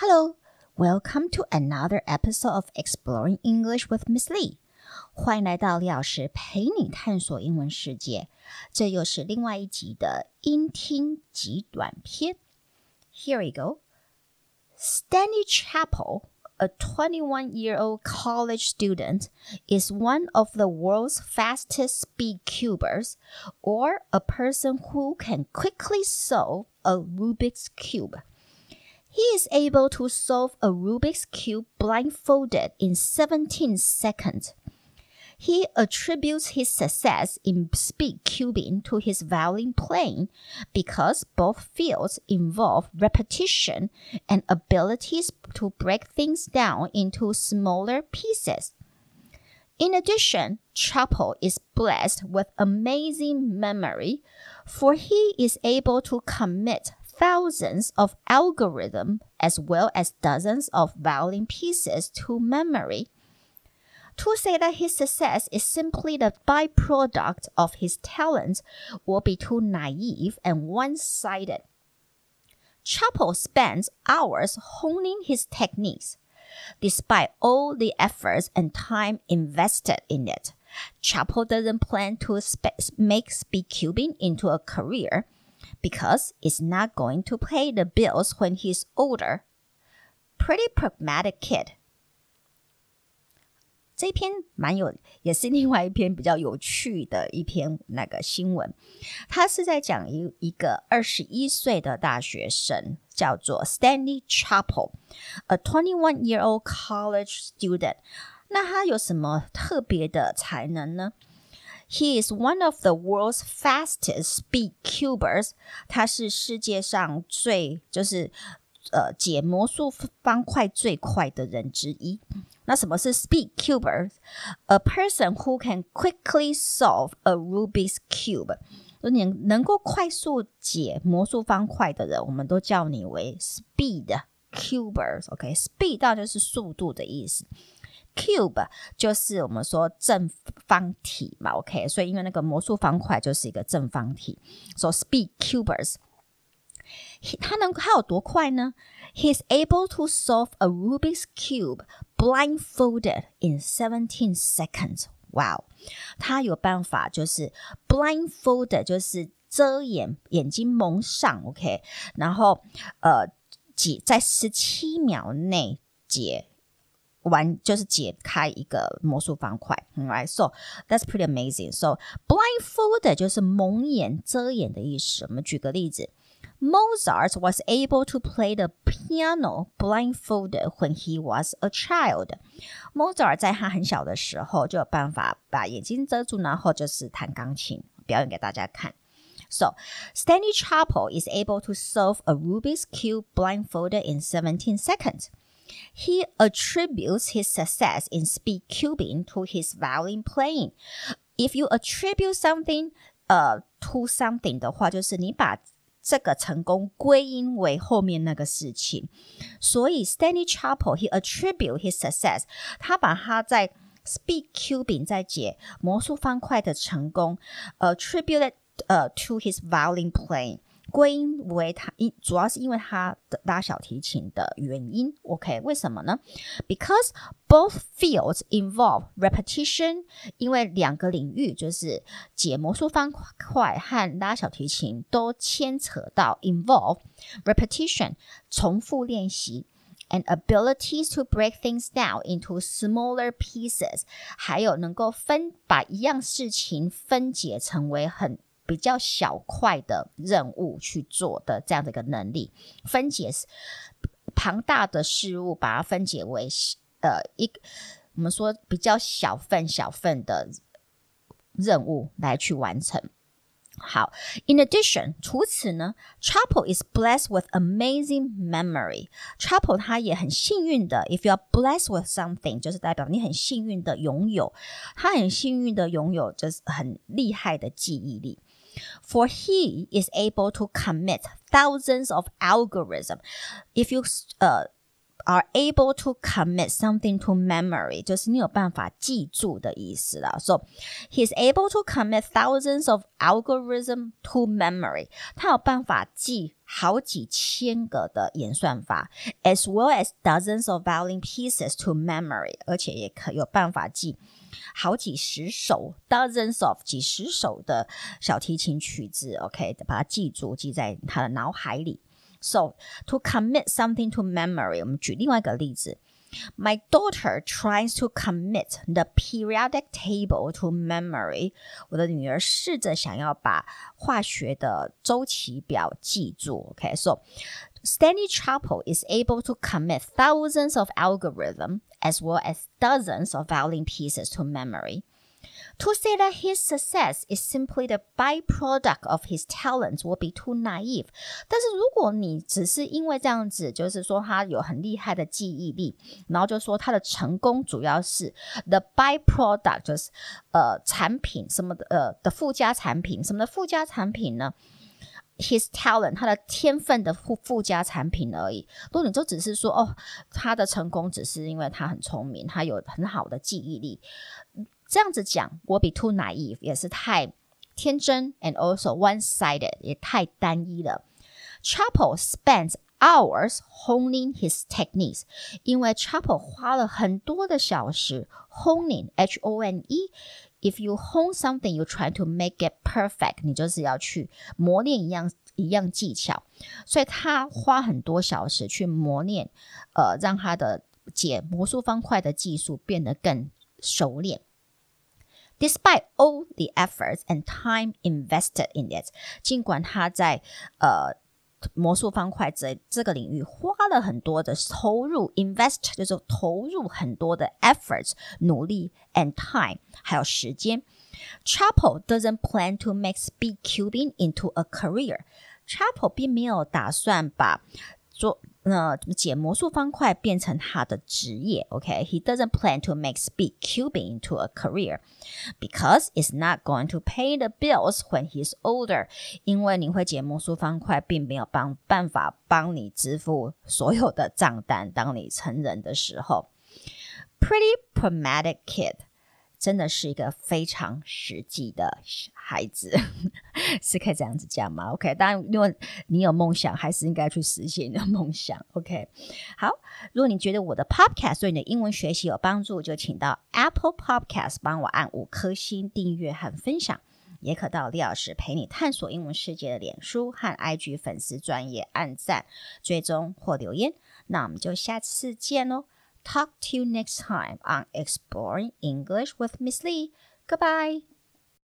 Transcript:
Hello, welcome to another episode of Exploring English with Miss Lee. 欢迎来到李老师陪你探索英文世界。这又是另外一集的音听及短篇。Here we go. Stanley Chapell, a 21-year-old college student, is one of the world's fastest speedcubers, or a person who can quickly solve a Rubik's Cube.He is able to solve a Rubik's Cube blindfolded in 17 seconds. He attributes his success in speed cubing to his violin playing because both fields involve repetition and abilities to break things down into smaller pieces. In addition, Chapell is blessed with amazing memory, for he is able to commit thousands of algorithms as well as dozens of violin pieces to memory. To say that his success is simply the byproduct of his talent will be too naive and one-sided. Chapell spends hours honing his techniques. Despite all the efforts and time invested in it, Chapell doesn't plan to make speedcubing into a career.Because it's not going to pay the bills when he's older. Pretty pragmatic kid. 这篇也是另外一篇比较有趣的一篇那个新闻。他是在讲一个21岁的大学生，叫做 Stanley Chapell, a 21-year-old college student. 那他有什么特别的才能呢？He is one of the world's fastest speedcubers. 他是世界上最解魔术方块最快的人之一。那什么是 speedcuber? A person who can quickly solve a Rubik's Cube. 你能够快速解魔术方块的人，我们都叫你为 speedcubers. OK, speed 到就是速度的意思。Cube 就是我们说正方体嘛 OK 所以因为那个魔术方块就是一个正方体 So speedcubers 他有多快呢 He's able to solve a Rubik's Cube blindfolded in 17 seconds Wow 他有办法就是 blindfolded 就是遮掩眼睛蒙上 OK 然后在17秒内就是解开一个魔术方块 right? So that's pretty amazing So blindfolded 就是蒙眼遮掩的意思我们举个例子 Mozart was able to play the piano blindfolded when he was a child Mozart 在他很小的时候就有办法把眼睛遮住然后就是弹钢琴表演给大家看So, Stanley Chapell is able to solve a Rubik's Cube blindfolded in 17 seconds He attributes his success in speedcubing to his violin playing. If you attribute something to something 的话，就是你把这个成功归因为后面那个事情。所以 Stanley Chapell he attributes his success. 他把他在 speedcubing 在解魔术方块的成功 attributed to his violin playing.归因为他主要是因为他拉小提琴的原因 OK 为什么呢 Because both fields involve repetition 因为两个领域就是解魔术方块和拉小提琴都牵扯到 involve repetition 重复练习 and abilities to break things down into smaller pieces 还有能够把一样事情分解成为很比较小块的任务去做的这样的一个能力分解庞大的事物把它分解为我们说比较小份的任务来去完成好 In addition 除此呢 Chapell is blessed with amazing memory Chapell 他也很幸运的 If you are blessed with something 就是代表你很幸运的拥有他很幸运的拥有就是很厉害的记忆力For he is able to commit thousands of algorithms. If you are able to commit something to memory, 就是你有办法记住的意思啦。So, he's able to commit thousands of algorithms to memory. 他有办法记好几千个的演算法 as well as dozens of violin pieces to memory. 而且也有办法记好几十首 dozens of 几十首的小提琴曲子 OK, 把它记住，记在他的脑海里。So, to commit something to memory, 我们举另外一个例子。My daughter tries to commit the periodic table to memory. 我的女儿试着想要把化学的周期表记住。Okay, so, Stanley Chapell is able to commit thousands of algorithms as well as dozens of violin pieces to memory. To say that his success is simply the byproduct of his talents will be too naive. 但是如果你只是因为这样子，就是说他有很厉害的记忆力，然后就说他的成功主要是 the byproduct， 就是产品什么的的附加产品，什么的附加产品呢？His talent, 他的天分的附加产品而已。如果你就只是说哦，他的成功只是因为他很聪明，他有很好的记忆力，这样子讲 would be too naive， 也是太天真 and also one-sided， 也太单一了。Chapell spends hours honing his techniques， 因为 Chapell 花了很多的小时 honing H-O-N-E。If you hone something, you try to make it perfect. 你就是要去磨练一样技巧，所以他花很多小时去磨练，让他的解魔术方块的技术变得更熟练。Despite all the efforts and time invested in it, 尽管他在魔术方块这个领域花了很多的投入 invest 就是投入很多的 efforts 努力 and time 还有时间 Chapell doesn't plan to make speed cubing into a career. Chapell 并没有打算把解魔术方块变成他的职业 OK, he doesn't plan to make speed cubing into a career because it's not going to pay the bills when he's older 因为你会解魔术方块并没有办法帮你支付所有的账单当你成人的时候 Pretty pragmatic kid 真的是一个非常实际的孩子是可以这样子讲吗 OK 当然如果你有梦想还是应该去实现你的梦想 OK 好如果你觉得我的 podcast 对你的英文学习有帮助就请到 Apple Podcast 帮我按5颗星订阅和分享也可到李老师陪你探索英文世界的脸书和 IG 粉丝专页按赞追踪或留言那我们就下次见咯 Talk to you next time on Exploring English with Miss Lee Goodbye